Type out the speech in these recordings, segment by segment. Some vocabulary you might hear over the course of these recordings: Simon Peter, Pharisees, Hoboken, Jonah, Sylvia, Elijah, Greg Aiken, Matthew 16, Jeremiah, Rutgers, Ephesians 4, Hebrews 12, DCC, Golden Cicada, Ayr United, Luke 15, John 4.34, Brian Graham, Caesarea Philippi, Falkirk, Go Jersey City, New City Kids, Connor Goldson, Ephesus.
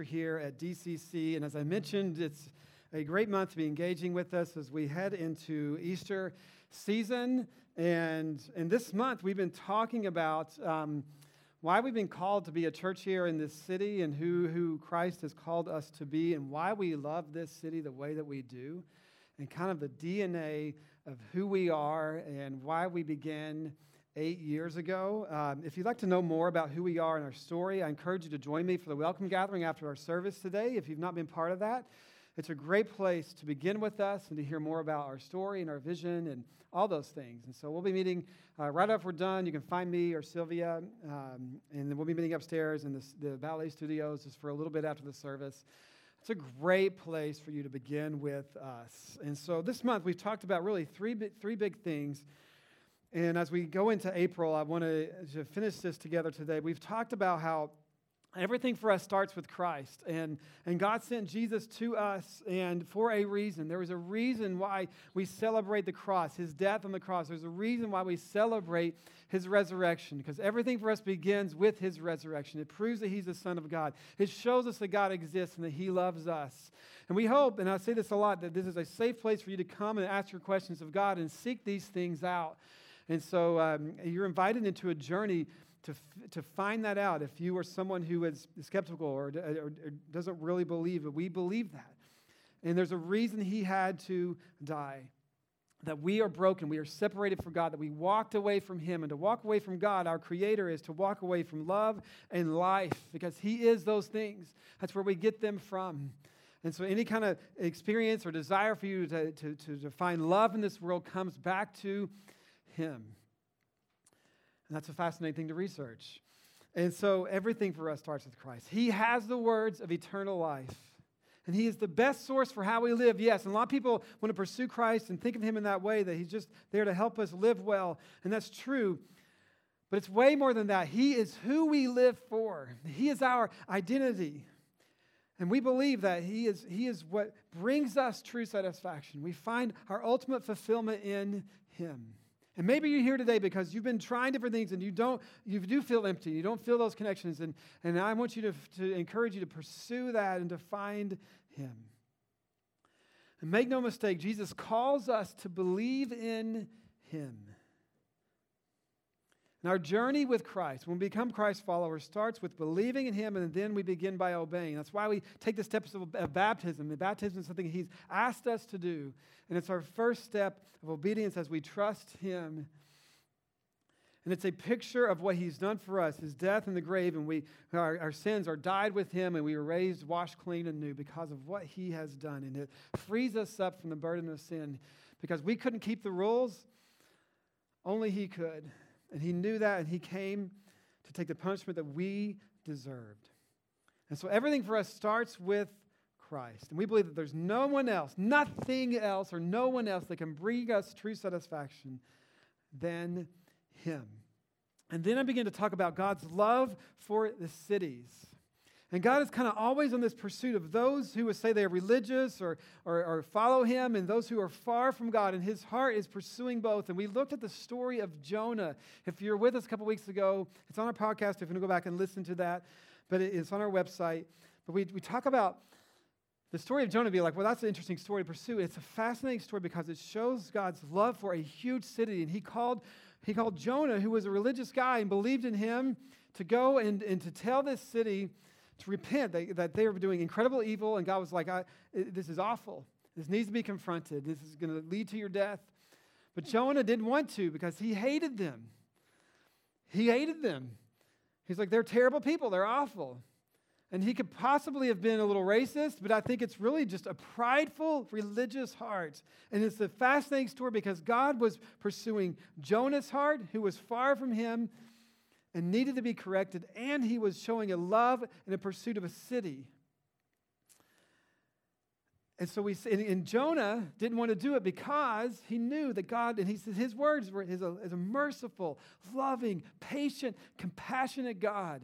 Here at DCC, and as I mentioned, it's a great month to be engaging with us as we head into Easter season, and in this month we've been talking about why we've been called to be a church here in this city, and who Christ has called us to be, and why we love this city the way that we do, and kind of the DNA of who we are and why we began 8 years ago. If you'd like to know more about who we are and our story, I encourage you to join me for the welcome gathering after our service today. If you've not been part of that, it's a great place to begin with us and to hear more about our story and our vision and all those things. And so we'll be meeting right after we're done. You can find me or Sylvia, and then we'll be meeting upstairs in the ballet studios just for a little bit after the service. It's a great place for you to begin with us. And so this month we've talked about really three big things. And as we go into April, I want to finish this together today. We've talked about how everything for us starts with Christ, and God sent Jesus to us, and for a reason. There was a reason why we celebrate the cross, his death on the cross. There's a reason why we celebrate his resurrection, because everything for us begins with his resurrection. It proves that he's the Son of God. It shows us that God exists and that he loves us. And we hope, and I say this a lot, that this is a safe place for you to come and ask your questions of God and seek these things out. And so you're invited into a journey to find that out. If you are someone who is skeptical or doesn't really believe it, we believe that. And there's a reason he had to die, that we are broken, we are separated from God, that we walked away from him. And to walk away from God, our Creator, is to walk away from love and life, because he is those things. That's where we get them from. And so any kind of experience or desire for you to find love in this world comes back to him. And that's a fascinating thing to research. And so everything for us starts with Christ. He has the words of eternal life, and he is the best source for how we live. Yes, and a lot of people want to pursue Christ and think of him in that way, that he's just there to help us live well, and that's true. But it's way more than that. He is who we live for. He is our identity. And we believe that he is what brings us true satisfaction. We find our ultimate fulfillment in him. And maybe you're here today because you've been trying different things and you do feel empty. You don't feel those connections. And I want you to encourage you to pursue that and to find him. And make no mistake, Jesus calls us to believe in him. And our journey with Christ, when we become Christ followers, starts with believing in him, and then we begin by obeying. That's why we take the steps of baptism. And baptism is something he's asked us to do. And it's our first step of obedience as we trust him. And it's a picture of what he's done for us, his death in the grave, and our sins are died with him, and we are raised, washed clean and new because of what he has done. And it frees us up from the burden of sin, because we couldn't keep the rules. Only he could. And he knew that, and he came to take the punishment that we deserved. And so everything for us starts with Christ. And we believe that there's no one else, nothing else, or no one else that can bring us true satisfaction than him. And then I begin to talk about God's love for the cities. And God is kind of always on this pursuit of those who would say they are religious or follow him, and those who are far from God. And his heart is pursuing both. And we looked at the story of Jonah. If you're with us a couple weeks ago, it's on our podcast if you want to go back and listen to that. But it's on our website. But we talk about the story of Jonah. Be like, well, that's an interesting story to pursue. It's a fascinating story because it shows God's love for a huge city. And he called Jonah, who was a religious guy and believed in him, to go and to tell this city to repent, that they were doing incredible evil, and God was like, this is awful. This needs to be confronted. This is going to lead to your death. But Jonah didn't want to, because he hated them. He hated them. He's like, they're terrible people. They're awful. And he could possibly have been a little racist, but I think it's really just a prideful, religious heart. And it's a fascinating story because God was pursuing Jonah's heart, who was far from him, and needed to be corrected, and he was showing a love and a pursuit of a city. And so and Jonah didn't want to do it because he knew that God, and he said his words were is a merciful, loving, patient, compassionate God.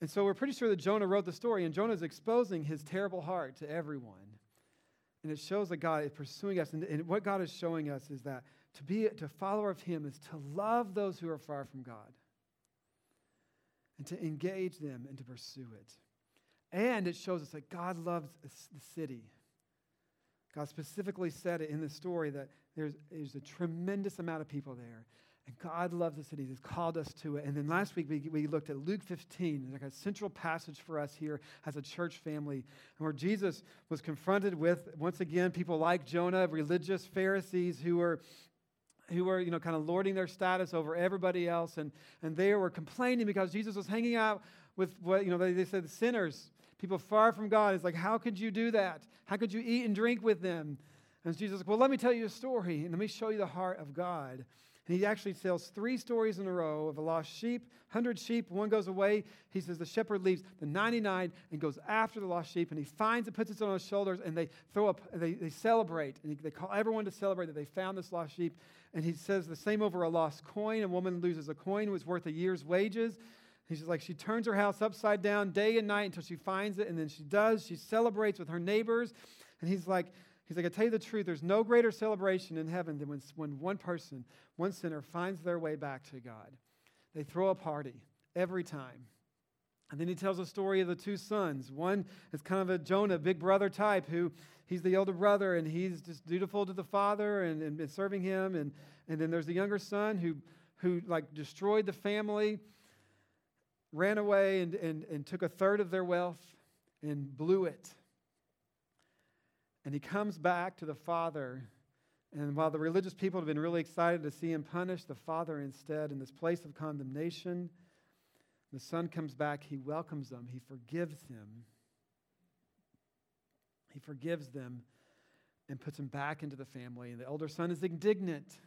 And so we're pretty sure that Jonah wrote the story, and Jonah's exposing his terrible heart to everyone. And it shows that God is pursuing us, and what God is showing us is that to be a follower of him is to love those who are far from God. and to engage them and to pursue it. And it shows us that God loves the city. God specifically said it in the story that there's a tremendous amount of people there. And God loves the city. He's called us to it. And then last week, we looked at Luke 15, like a central passage for us here as a church family, where Jesus was confronted with, once again, people like Jonah, religious Pharisees who were kind of lording their status over everybody else. And they were complaining because Jesus was hanging out with what, they said sinners, people far from God. It's like, how could you do that? How could you eat and drink with them? And Jesus was like, well, let me tell you a story, and let me show you the heart of God. And he actually tells three stories in a row of a lost sheep, 100 sheep, one goes away. He says the shepherd leaves the 99 and goes after the lost sheep, and he finds it, puts it on his shoulders, and they throw up, they celebrate, and they call everyone to celebrate that they found this lost sheep. And he says the same over a lost coin. A woman loses a coin was worth a year's wages. He's just like, she turns her house upside down day and night until she finds it, and then she does. She celebrates with her neighbors, and He's like, I tell you the truth, there's no greater celebration in heaven than when one person, one sinner, finds their way back to God. They throw a party every time. And then he tells a story of the two sons. One is kind of a Jonah, big brother type, who he's the elder brother, and he's just dutiful to the father and serving him. And then there's the younger son who destroyed the family, ran away and took a third of their wealth and blew it. And he comes back to the father, and while the religious people have been really excited to see him punished, the father instead, in this place of condemnation, the son comes back, he welcomes them, he forgives him. He forgives them and puts him back into the family, and the elder son is indignant.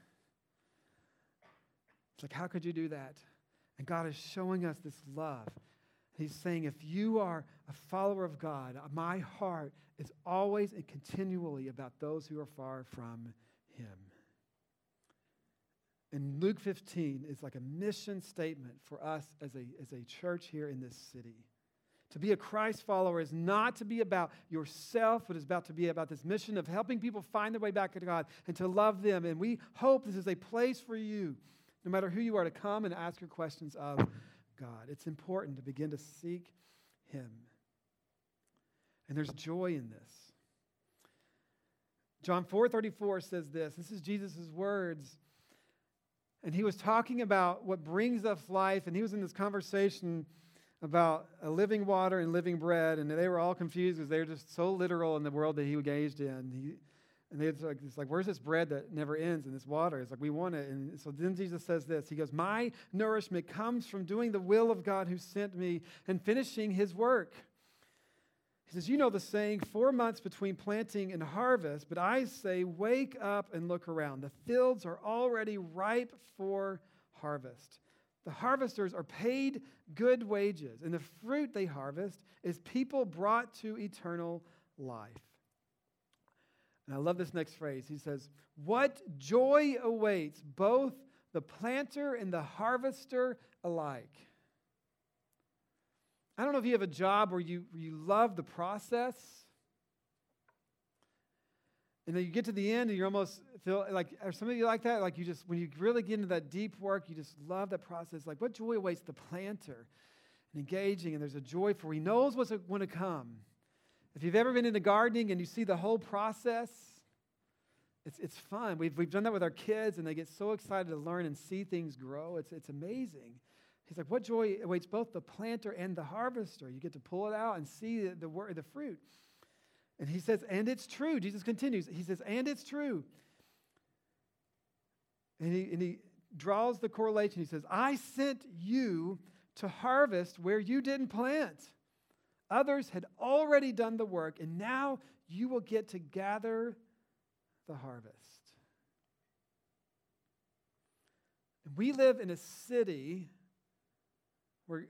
It's like, how could you do that? And God is showing us this love. He's saying, if you are a follower of God, my heart is always and continually about those who are far from him. And Luke 15 is like a mission statement for us as a church here in this city. To be a Christ follower is not to be about yourself, but is about to be about this mission of helping people find their way back to God and to love them. And we hope this is a place for you, no matter who you are, to come and ask your questions of God. It's important to begin to seek him. And there's joy in this. John 4.34 says this. This is Jesus' words. And he was talking about what brings us life. And he was in this conversation about a living water and living bread. And they were all confused because they were just so literal in the world that he engaged in. And it's like, where's this bread that never ends and this water? It's like, we want it. And so then Jesus says this. He goes, my nourishment comes from doing the will of God who sent me and finishing his work. He says, you know the saying, 4 months between planting and harvest, but I say, wake up and look around. The fields are already ripe for harvest. The harvesters are paid good wages, and the fruit they harvest is people brought to eternal life. And I love this next phrase. He says, what joy awaits both the planter and the harvester alike. I don't know if you have a job where you love the process. And then you get to the end and you almost feel like, are some of you like that? Like you just, when you really get into that deep work, you just love that process. Like what joy awaits the planter and engaging, and there's a joy for he knows what's going to come. If you've ever been into gardening and you see the whole process, it's fun. We've done that with our kids, and they get so excited to learn and see things grow. It's amazing. He's like, what joy awaits both the planter and the harvester? You get to pull it out and see the fruit. And he says, and it's true. Jesus continues. He says, and it's true. And he draws the correlation. He says, I sent you to harvest where you didn't plant. Others had already done the work, and now you will get to gather the harvest. And we live in a city where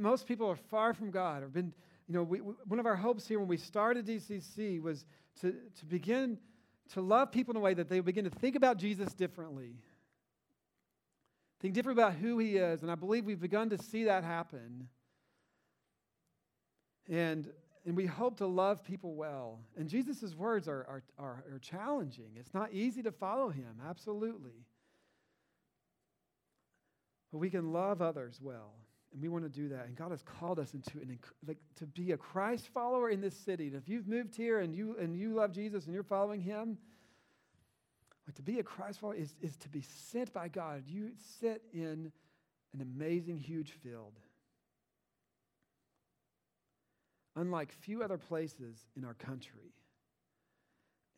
most people are far from God. Or been, one of our hopes here when we started DCC was to begin to love people in a way that they begin to think about Jesus differently, think different about who he is, and I believe we've begun to see that happen. And we hope to love people well. And Jesus' words are challenging. It's not easy to follow him, absolutely. But we can love others well, and we want to do that. And God has called us into to be a Christ follower in this city. And if you've moved here and you love Jesus and you're following him, to be a Christ follower is to be sent by God. You sit in an amazing, huge field. Unlike few other places in our country.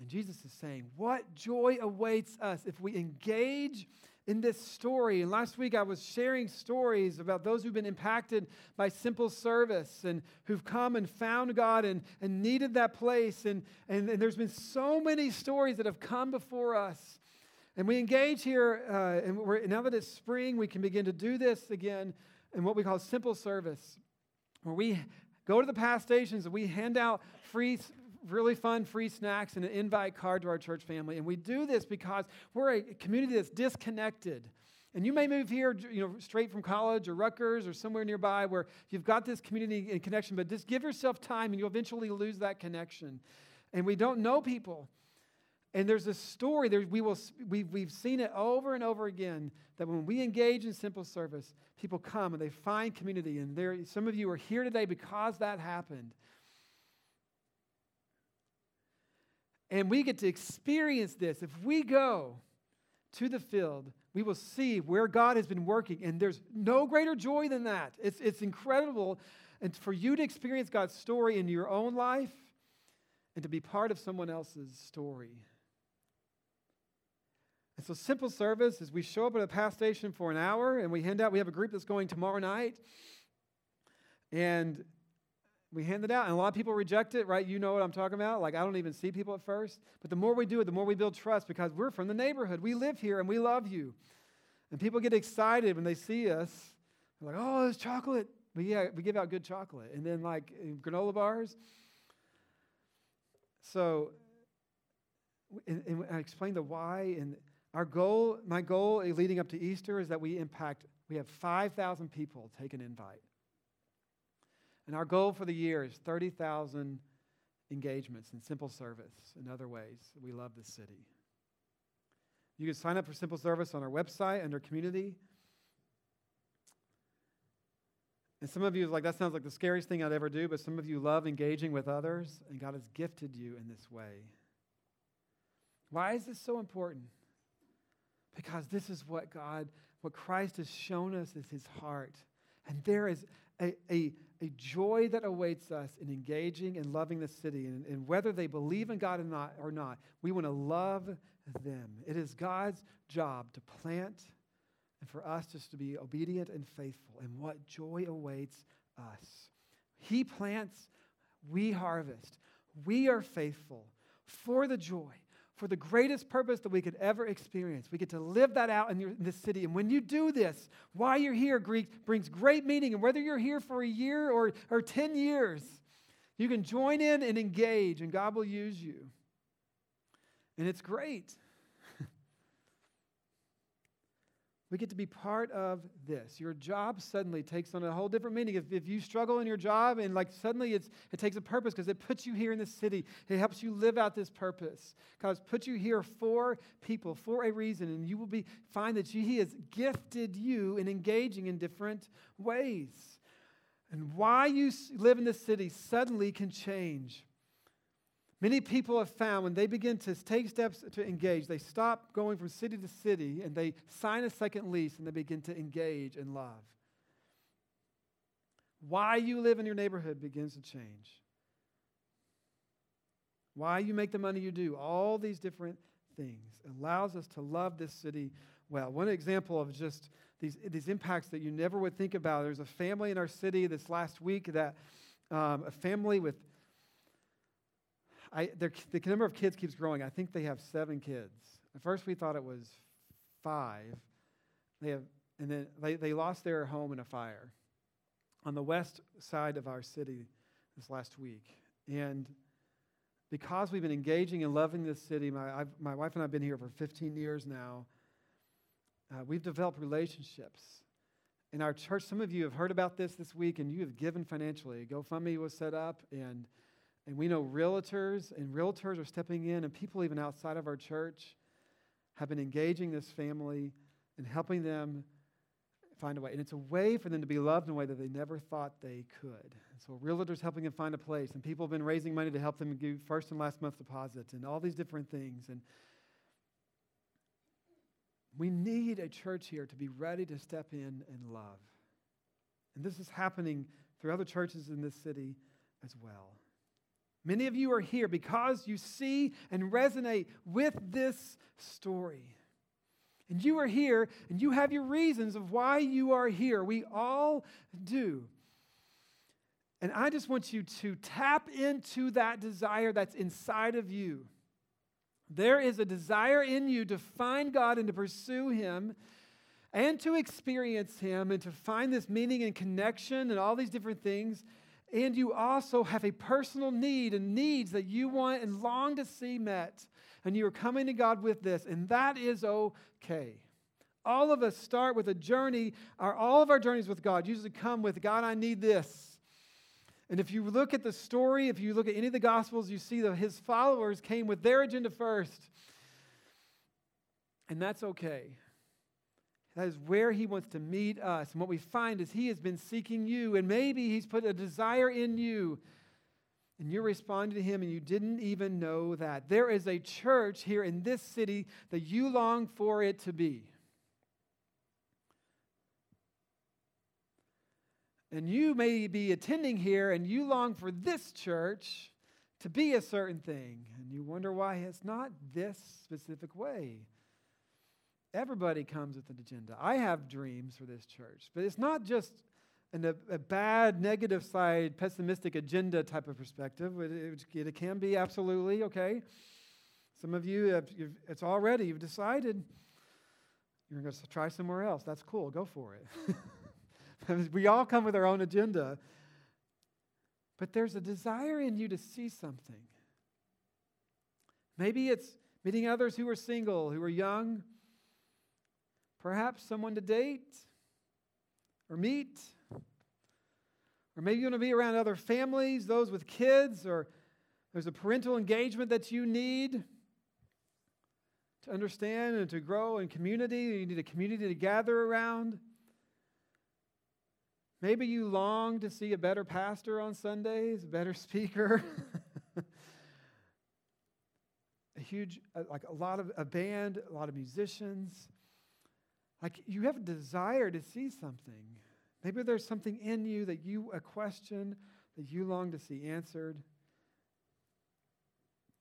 And Jesus is saying, what joy awaits us if we engage in this story. And last week I was sharing stories about those who've been impacted by simple service and who've come and found God and needed that place. And there's been so many stories that have come before us. And we engage here, now that it's spring, we can begin to do this again in what we call simple service, where we go to the pass stations and we hand out really fun free snacks and an invite card to our church family. And we do this because we're a community that's disconnected. And you may move here, straight from college or Rutgers or somewhere nearby where you've got this community and connection, but just give yourself time and you'll eventually lose that connection. And we don't know people. And there's a story there. We've seen it over and over again that when we engage in simple service, people come and they find community. And some of you are here today because that happened. And we get to experience this. If we go to the field, we will see where God has been working. And there's no greater joy than that. It's incredible. And for you to experience God's story in your own life and to be part of someone else's story. And so simple service is we show up at a pass station for an hour and we have a group that's going tomorrow night. And we hand it out, and a lot of people reject it, right? You know what I'm talking about. I don't even see people at first. But the more we do it, the more we build trust because we're from the neighborhood. We live here, and we love you. And people get excited when they see us. They're like, oh, there's chocolate. But yeah, we give out good chocolate. And then, granola bars. So, and I explained the why. And my goal leading up to Easter is that we have 5,000 people take an invite. And our goal for the year is 30,000 engagements in simple service and other ways. We love this city. You can sign up for simple service on our website under community. And some of you are like, that sounds like the scariest thing I'd ever do, but some of you love engaging with others, and God has gifted you in this way. Why is this so important? Because this is what Christ has shown us is his heart. And there is a joy that awaits us in engaging and loving the city. And whether they believe in God or not, we want to love them. It is God's job to plant and for us just to be obedient and faithful. And what joy awaits us. He plants, we harvest. We are faithful for the joy, for the greatest purpose that we could ever experience. We get to live that out in this city. And when you do this, why you're here, Greek, brings great meaning. And whether you're here for a year or 10 years, you can join in and engage, and God will use you. And it's great. We get to be part of this. Your job suddenly takes on a whole different meaning. If you struggle in your job and suddenly it takes a purpose because it puts you here in this city. It helps you live out this purpose. God has put you here for people, for a reason, and you will find that he has gifted you in engaging in different ways. And why you live in this city suddenly can change. Many people have found when they begin to take steps to engage, they stop going from city to city and they sign a second lease and they begin to engage and love. Why you live in your neighborhood begins to change. Why you make the money you do, all these different things allows us to love this city well. One example of just these impacts that you never would think about. There's a family in our city this last week that a family with the number of kids keeps growing. I think they have 7 kids. At first, we thought it was 5. They lost their home in a fire on the west side of our city this last week. And because we've been engaging and loving this city, my wife and I have been here for 15 years now. We've developed relationships. In our church, some of you have heard about this week, and you have given financially. GoFundMe was set up, and we know realtors are stepping in, and people even outside of our church have been engaging this family and helping them find a way. And it's a way for them to be loved in a way that they never thought they could. So a realtor's helping them find a place, and people have been raising money to help them give first and last month deposits and all these different things. And we need a church here to be ready to step in and love. And this is happening through other churches in this city as well. Many of you are here because you see and resonate with this story. And you are here, and you have your reasons of why you are here. We all do. And I just want you to tap into that desire that's inside of you. There is a desire in you to find God and to pursue Him and to experience Him and to find this meaning and connection and all these different things. And you also have a personal need and needs that you want and long to see met. And you are coming to God with this, and that is okay. All of us start with a journey. All of our journeys with God usually come with, God, I need this. And if you look at the story, if you look at any of the Gospels, you see that His followers came with their agenda first. And that's okay. That is where He wants to meet us. And what we find is He has been seeking you, and maybe He's put a desire in you, and you're responding to Him, and you didn't even know that. There is a church here in this city that you long for it to be. And you may be attending here, and you long for this church to be a certain thing. And you wonder why it's not this specific way. Everybody comes with an agenda. I have dreams for this church, but it's not just a bad, negative side, pessimistic agenda type of perspective. It can be absolutely okay. Some of you, you've decided you're going to try somewhere else. That's cool. Go for it. We all come with our own agenda. But there's a desire in you to see something. Maybe it's meeting others who are single, who are young, perhaps someone to date or meet. Or maybe you want to be around other families, those with kids, or there's a parental engagement that you need to understand and to grow in community. You need a community to gather around. Maybe you long to see a better pastor on Sundays, a better speaker, a band, a lot of musicians. Like you have a desire to see something. Maybe there's something in you a question that you long to see answered,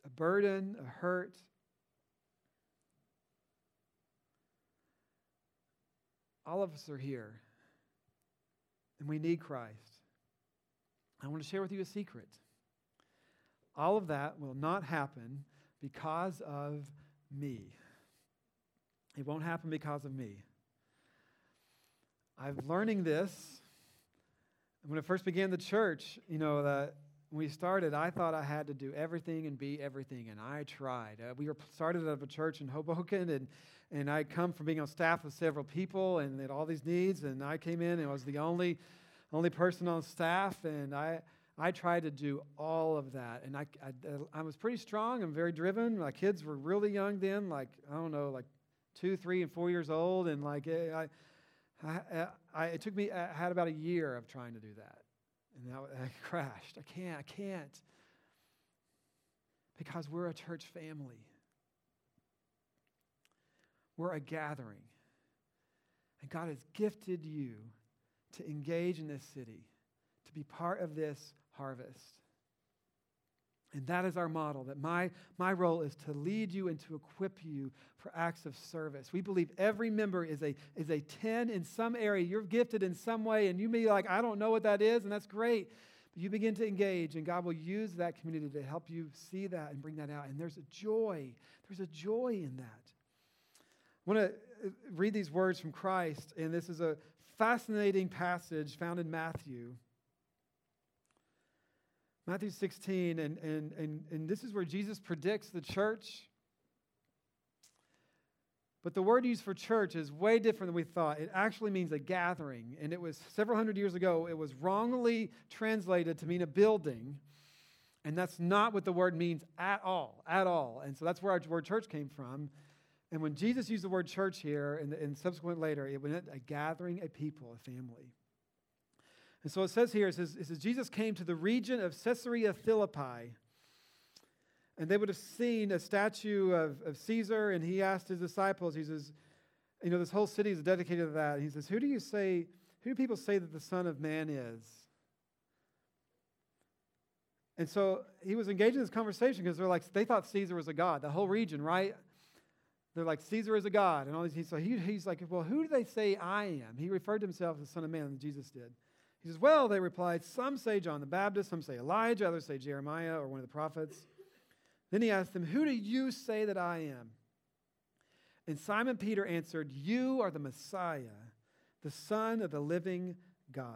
a burden, a hurt. All of us are here, and we need Christ. I want to share with you a secret. All of that will not happen because of me. It won't happen because of me. I'm learning this. When I first began the church, when we started, I thought I had to do everything and be everything, and I tried. We were started out of a church in Hoboken, and I come from being on staff with several people, and they had all these needs, and I came in and was the only person on staff, and I tried to do all of that, and I was pretty strong. I'm very driven. My kids were really young then, like 2, 3, and 4 years old, and it took me. I had about a year of trying to do that, and I crashed. I can't, because we're a church family. We're a gathering, and God has gifted you to engage in this city, to be part of this harvest, and that is our model. That my role is to lead you and to equip you for acts of service. We believe every member is a 10 in some area. You're gifted in some way, and you may be like, I don't know what that is, and that's great. But you begin to engage, and God will use that community to help you see that and bring that out. And there's a joy. There's a joy in that. I want to read these words from Christ, and this is a fascinating passage found in Matthew. Matthew 16, and this is where Jesus predicts the church. But the word used for church is way different than we thought. It actually means a gathering, and it was several hundred years ago, it was wrongly translated to mean a building, and that's not what the word means at all, And so that's where our word church came from. And when Jesus used the word church here and subsequent later, it meant a gathering, a people, a family. And so it says here, it says Jesus came to the region of Caesarea Philippi, and they would have seen a statue of Caesar, and he asked his disciples, he says, you know, this whole city is dedicated to that. And he says, who do people say that the Son of Man is? And so he was engaged in this conversation because they thought Caesar was a god, the whole region, right? They're like, Caesar is a god. And all these, so he's like, well, who do they say I am? He referred to himself as the Son of Man, Jesus did. He says, well, they replied, some say John the Baptist, some say Elijah, others say Jeremiah or one of the prophets. Then he asked them, who do you say that I am? And Simon Peter answered, you are the Messiah, the Son of the living God.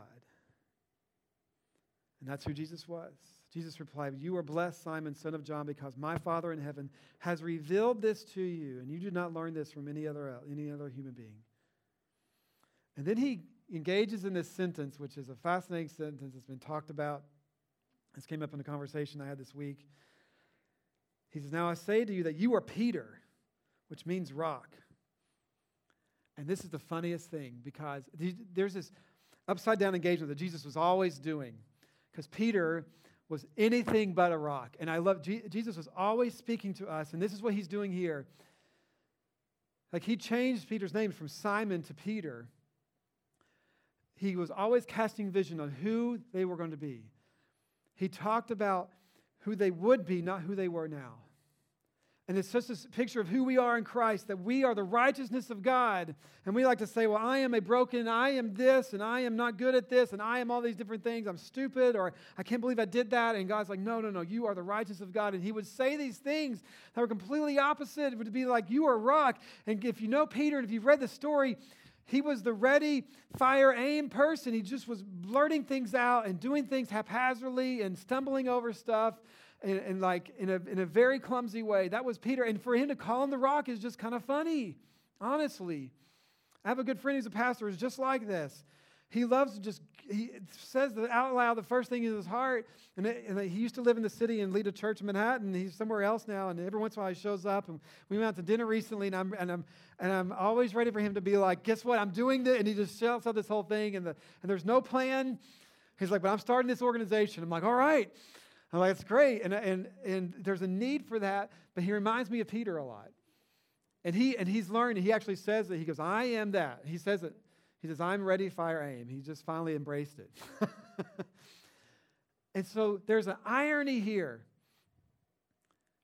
And that's who Jesus was. Jesus replied, you are blessed, Simon, son of John, because my Father in heaven has revealed this to you, and you did not learn this from any other human being. And then he engages in this sentence, which is a fascinating sentence that's been talked about. This came up in a conversation I had this week. He says, now I say to you that you are Peter, which means rock. And this is the funniest thing, because there's this upside-down engagement that Jesus was always doing, because Peter was anything but a rock. And I love, Jesus was always speaking to us, and this is what he's doing here. Like, he changed Peter's name from Simon to Peter. He was always casting vision on who they were going to be. He talked about who they would be, not who they were now. And it's such a picture of who we are in Christ, that we are the righteousness of God. And we like to say, well, I am this, and I am not good at this, and I am all these different things. I'm stupid, or I can't believe I did that. And God's like, no, you are the righteousness of God. And he would say these things that were completely opposite. It would be like, you are a rock. And if you know Peter, and if you've read the story, he was the ready, fire, aim person. He just was blurting things out and doing things haphazardly and stumbling over stuff. And like in a very clumsy way. That was Peter. And for him to call him the rock is just kind of funny, honestly. I have a good friend who's a pastor who's just like this. He loves to he says that out loud, the first thing in his heart. And he used to live in the city and lead a church in Manhattan. He's somewhere else now. And every once in a while he shows up. And we went out to dinner recently. And I'm always ready for him to be like, guess what? I'm doing this. And he just shouts out this whole thing. And there's no plan. He's like, but I'm starting this organization. I'm like, all right. I'm like, it's great, and there's a need for that, but he reminds me of Peter a lot. And he's learned, he actually says that, he goes, I am that. He says it. He says, I'm ready, fire, aim. He just finally embraced it. And so there's an irony here.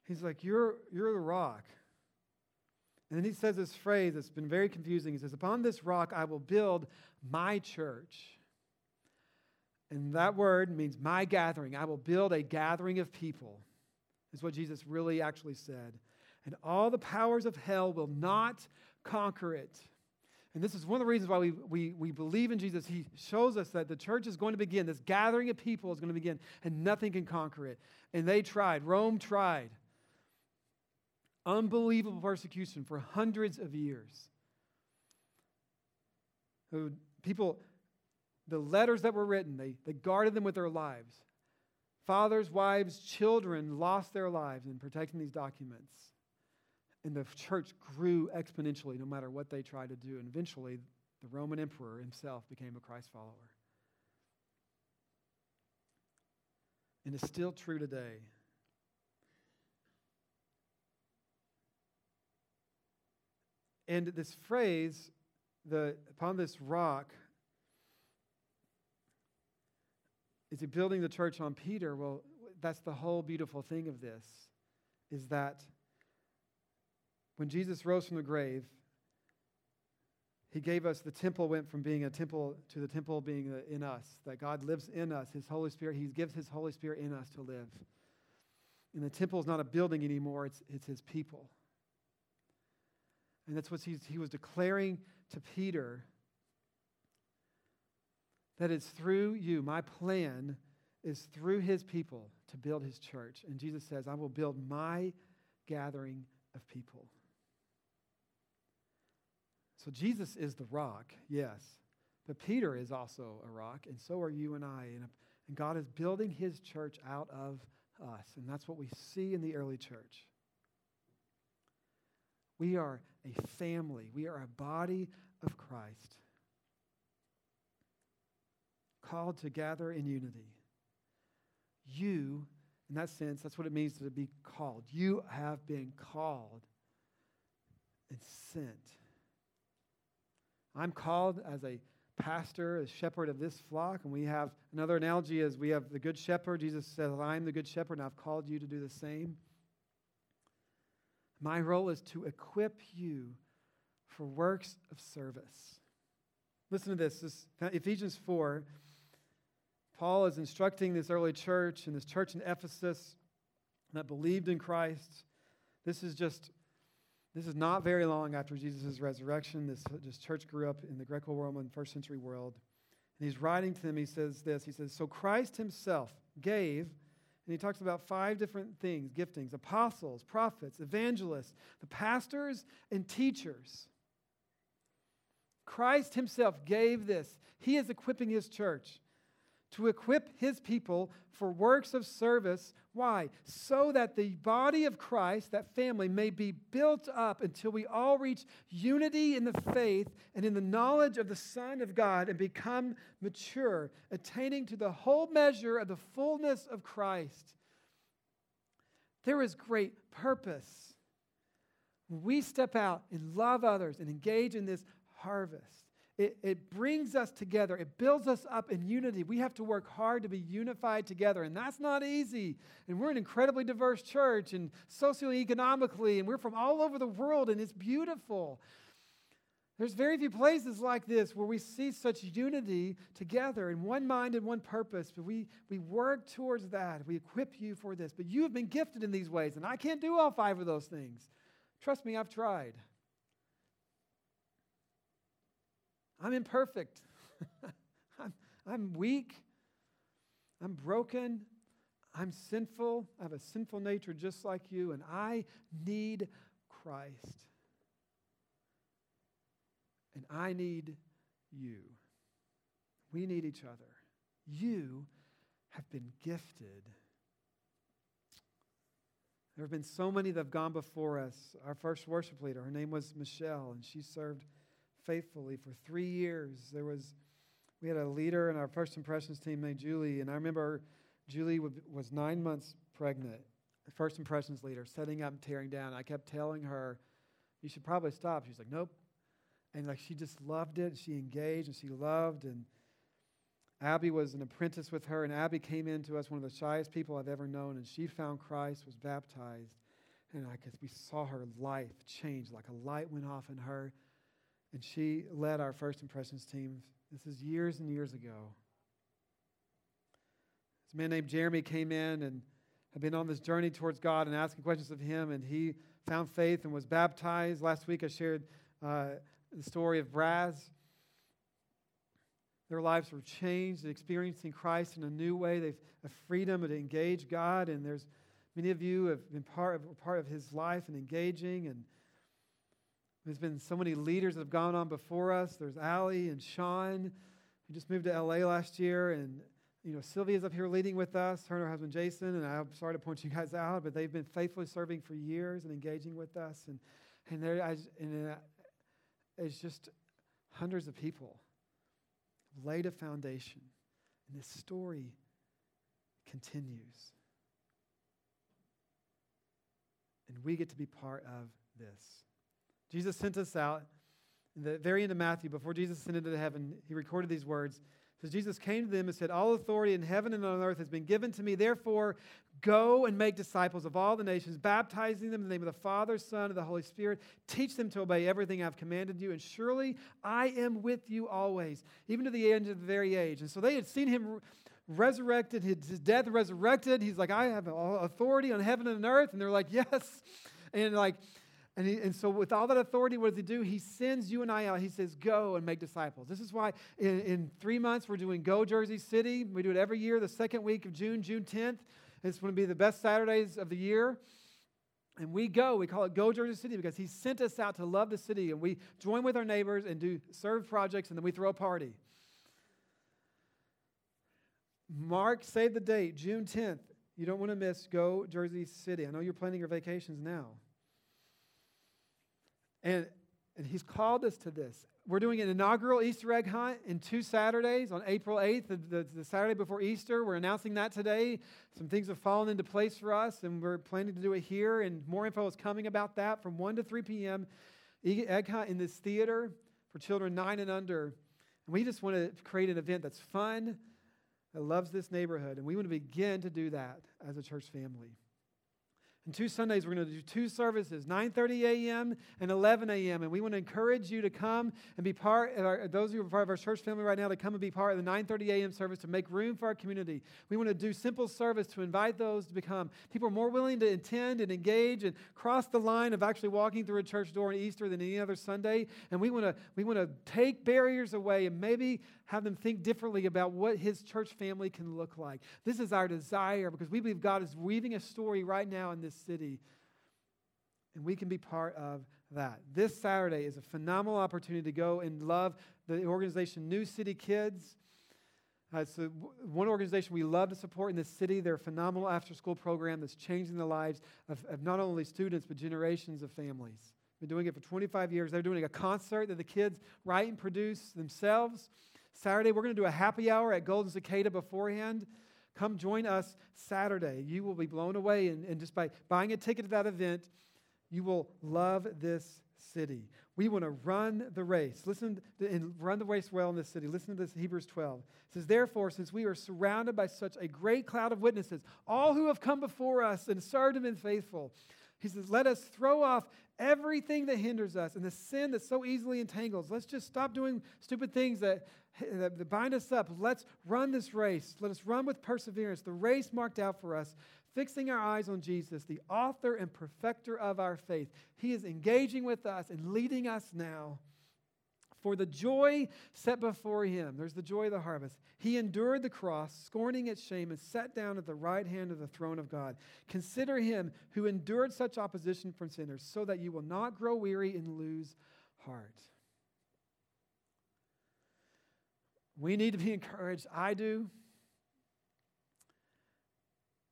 He's like, you're the rock. And then he says this phrase that's been very confusing. He says, upon this rock I will build my church. And that word means my gathering. I will build a gathering of people, is what Jesus really actually said. And all the powers of hell will not conquer it. And this is one of the reasons why we believe in Jesus. He shows us that the church is going to begin. This gathering of people is going to begin, and nothing can conquer it. And they tried. Rome tried. Unbelievable persecution for hundreds of years. People... The letters that were written, they guarded them with their lives. Fathers, wives, children lost their lives in protecting these documents. And the church grew exponentially no matter what they tried to do. And eventually, the Roman emperor himself became a Christ follower. And it's still true today. And this phrase, upon this rock... Is he building the church on Peter? Well, that's the whole beautiful thing of this, is that when Jesus rose from the grave, he gave us the temple, went from being a temple to the temple being in us, that God lives in us, his Holy Spirit. He gives his Holy Spirit in us to live. And the temple is not a building anymore, it's his people. And that's what he was declaring to Peter, that it's through you. My plan is through his people to build his church. And Jesus says, I will build my gathering of people. So Jesus is the rock, yes. But Peter is also a rock, and so are you and I. And God is building his church out of us. And that's what we see in the early church. We are a family. We are a body of Christ, called to gather in unity. You, in that sense, that's what it means to be called. You have been called and sent. I'm called as a pastor, as shepherd of this flock, and we have another analogy is we have the good shepherd. Jesus says, I am the good shepherd, and I've called you to do the same. My role is to equip you for works of service. Listen to this. Ephesians 4, Paul is instructing this early church and this church in Ephesus that believed in Christ. This is not very long after Jesus' resurrection. This church grew up in the Greco-Roman first century world. And he's writing to them. He says this. He says, so Christ himself gave... And he talks about 5 different things, giftings: apostles, prophets, evangelists, the pastors, and teachers. Christ himself gave this. He is equipping his church to equip his people for works of service. Why? So that the body of Christ, that family, may be built up until we all reach unity in the faith and in the knowledge of the Son of God and become mature, attaining to the whole measure of the fullness of Christ. There is great purpose. When we step out and love others and engage in this harvest, it brings us together. It builds us up in unity. We have to work hard to be unified together, and that's not easy. And we're an incredibly diverse church, and socioeconomically, and we're from all over the world, and it's beautiful. There's very few places like this where we see such unity together in one mind and one purpose, but we work towards that. We equip you for this, but you have been gifted in these ways, and I can't do all 5 of those things. Trust me, I've tried. I'm imperfect. I'm weak. I'm broken. I'm sinful. I have a sinful nature just like you, and I need Christ. And I need you. We need each other. You have been gifted. There have been so many that have gone before us. Our first worship leader, her name was Michelle, and she served faithfully for 3 years. We had a leader in our first impressions team named Julie, and I remember Julie was 9 months pregnant, the first impressions leader, setting up and tearing down. I kept telling her, you should probably stop. She's like, nope. And she just loved it. She engaged and she loved. And Abby was an apprentice with her, and Abby came into us, one of the shyest people I've ever known, and she found Christ, was baptized, and we saw her life change, like a light went off in her. And she led our first impressions team. This is years and years ago. This man named Jeremy came in and had been on this journey towards God and asking questions of him, and he found faith and was baptized. Last week I shared the story of Braz. Their lives were changed and experiencing Christ in a new way. They've a freedom to engage God, and there's many of you have been part of his life and engaging, and there's been so many leaders that have gone on before us. There's Allie and Sean, who just moved to L.A. last year. And, Sylvia's up here leading with us, her and her husband Jason. And I'm sorry to point you guys out, but they've been faithfully serving for years and engaging with us. And it's just hundreds of people laid a foundation. And this story continues. And we get to be part of this. Jesus sent us out. In the very end of Matthew, before Jesus ascended to heaven, he recorded these words. It says, Jesus came to them and said, all authority in heaven and on earth has been given to me. Therefore, go and make disciples of all the nations, baptizing them in the name of the Father, Son, and the Holy Spirit. Teach them to obey everything I've commanded you. And surely I am with you always, even to the end of the very age. And so they had seen him resurrected, his death resurrected. He's like, I have all authority on heaven and on earth. And they're like, yes. And so with all that authority, what does he do? He sends you and I out. He says, go and make disciples. This is why in 3 months we're doing Go Jersey City. We do it every year, the second week of June, June 10th. It's going to be the best Saturdays of the year. And we go. We call it Go Jersey City because he sent us out to love the city. And we join with our neighbors and do serve projects, and then we throw a party. Mark, save the date, June 10th. You don't want to miss Go Jersey City. I know you're planning your vacations now. And he's called us to this. We're doing an inaugural Easter egg hunt in 2 Saturdays on April 8th, the Saturday before Easter. We're announcing that today. Some things have fallen into place for us, and we're planning to do it here. And more info is coming about that from 1 to 3 p.m. Egg hunt in this theater for children 9 and under. And we just want to create an event that's fun, that loves this neighborhood. And we want to begin to do that as a church family. And 2 Sundays, we're going to do 2 services, 9:30 a.m. and 11 a.m. And we want to encourage you to come and be part of those who are part of our church family right now, to come and be part of the 9:30 a.m. service to make room for our community. We want to do simple service to invite those to become. People are more willing to attend and engage and cross the line of actually walking through a church door on Easter than any other Sunday. And we want to take barriers away and maybe have them think differently about what his church family can look like. This is our desire, because we believe God is weaving a story right now in this city, and we can be part of that. This Saturday is a phenomenal opportunity to go and love the organization New City Kids. It's one organization we love to support in this city. They're a phenomenal after-school program that's changing the lives of not only students, but generations of families. Been doing it for 25 years. They're doing a concert that the kids write and produce themselves. Saturday, we're going to do a happy hour at Golden Cicada beforehand. Come join us Saturday. You will be blown away, and just by buying a ticket to that event, you will love this city. We want to run the race. And run the race well in this city. Listen to this, Hebrews 12. It says, "Therefore, since we are surrounded by such a great cloud of witnesses, all who have come before us and served and been faithful," he says, "let us throw off everything that hinders us and the sin that so easily entangles. Let's just stop doing stupid things that bind us up. Let's run this race. Let us run with perseverance the race marked out for us, fixing our eyes on Jesus, the author and perfecter of our faith." He is engaging with us and leading us now. "For the joy set before him," there's the joy of the harvest, "he endured the cross, scorning its shame, and sat down at the right hand of the throne of God. Consider him who endured such opposition from sinners, so that you will not grow weary and lose heart." We need to be encouraged. I do.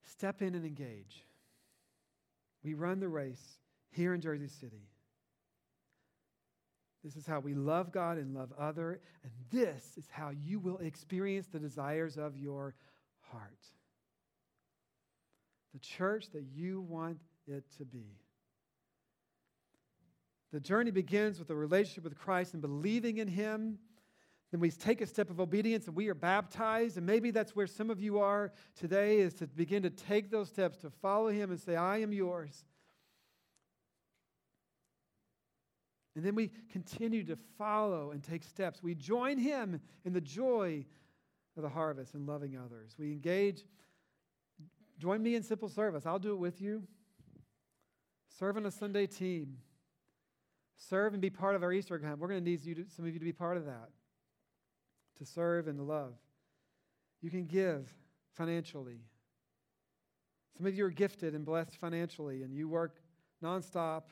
Step in and engage. We run the race here in Jersey City. This is how we love God and love other, and this is how you will experience the desires of your heart. The church that you want it to be. The journey begins with a relationship with Christ and believing in him. Then we take a step of obedience and we are baptized, and maybe that's where some of you are today, is to begin to take those steps to follow him and say, "I am yours." And then we continue to follow and take steps. We join him in the joy of the harvest and loving others. We engage. Join me in simple service. I'll do it with you. Serve on a Sunday team. Serve and be part of our Easter camp. We're going to need some of you to be part of that, to serve and to love. You can give financially. Some of you are gifted and blessed financially, and you work nonstop.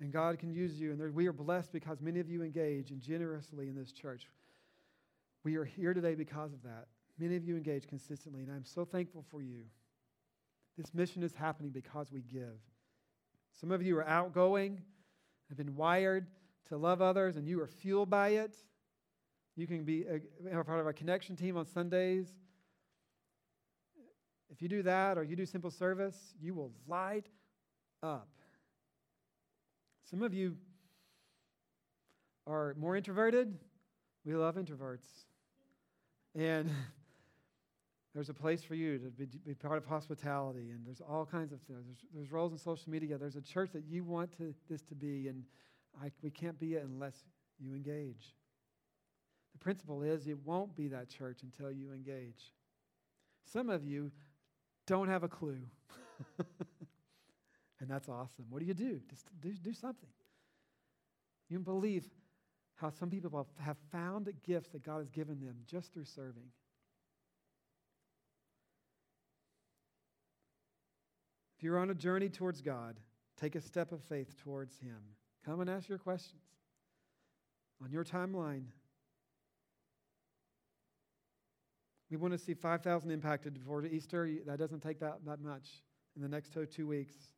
And God can use you. And we are blessed because many of you engage and generously in this church. We are here today because of that. Many of you engage consistently, and I'm so thankful for you. This mission is happening because we give. Some of you are outgoing, have been wired to love others, and you are fueled by it. You can be a part of our connection team on Sundays. If you do that, or you do simple service, you will light up. Some of you are more introverted. We love introverts. And there's a place for you to be part of hospitality, and there's all kinds of things. There's roles in social media. There's a church that you want this to be, and we can't be it unless you engage. The principle is it won't be that church until you engage. Some of you don't have a clue. And that's awesome. What do? Just do something. You can believe how some people have found gifts that God has given them just through serving. If you're on a journey towards God, take a step of faith towards him. Come and ask your questions on your timeline. We want to see 5,000 impacted before Easter. That doesn't take that much in the next 2 weeks.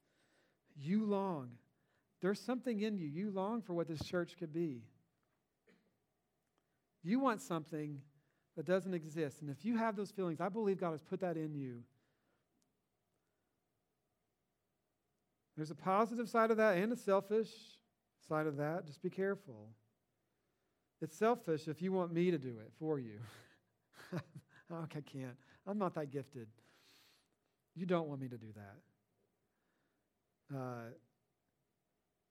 You long There's something in you. You long for what this church could be. You want something that doesn't exist. And if you have those feelings, I believe God has put that in you. There's a positive side of that and a selfish side of that. Just be careful. It's selfish if you want me to do it for you. I can't. I'm not that gifted. You don't want me to do that.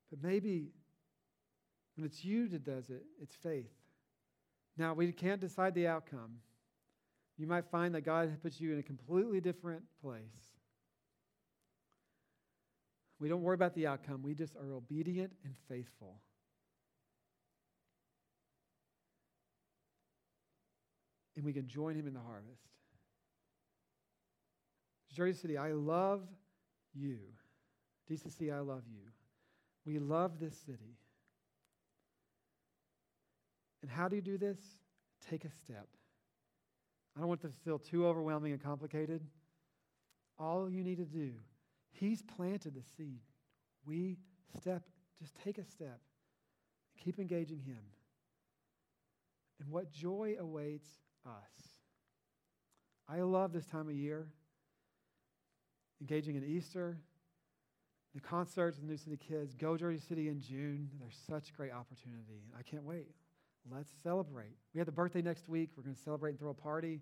But maybe when it's you that does it, it's faith. Now, we can't decide the outcome. You might find that God puts you in a completely different place. We don't worry about the outcome. We just are obedient and faithful. And we can join him in the harvest. Jersey City, I love you. DCC, I love you. We love this city. And how do you do this? Take a step. I don't want this to feel too overwhelming and complicated. All you need to do, he's planted the seed. We step, just take a step. Keep engaging him. And what joy awaits us. I love this time of year. Engaging in Easter, the concerts with New City Kids, Go Jersey City in June. There's such great opportunity. I can't wait. Let's celebrate. We have the birthday next week. We're going to celebrate and throw a party.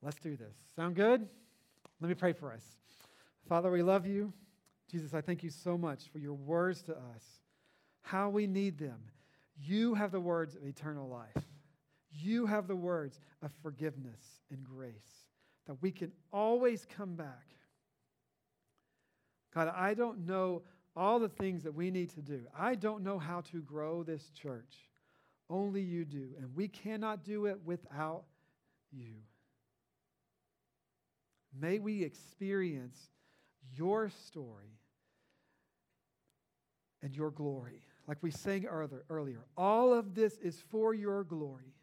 Let's do this. Sound good? Let me pray for us. Father, we love you. Jesus, I thank you so much for your words to us, how we need them. You have the words of eternal life. You have the words of forgiveness and grace, that we can always come back. God, I don't know all the things that we need to do. I don't know how to grow this church. Only you do, and we cannot do it without you. May we experience your story and your glory. Like we sang earlier, all of this is for your glory.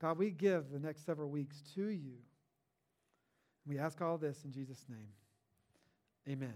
God, we give the next several weeks to you. We ask all this in Jesus' name. Amen.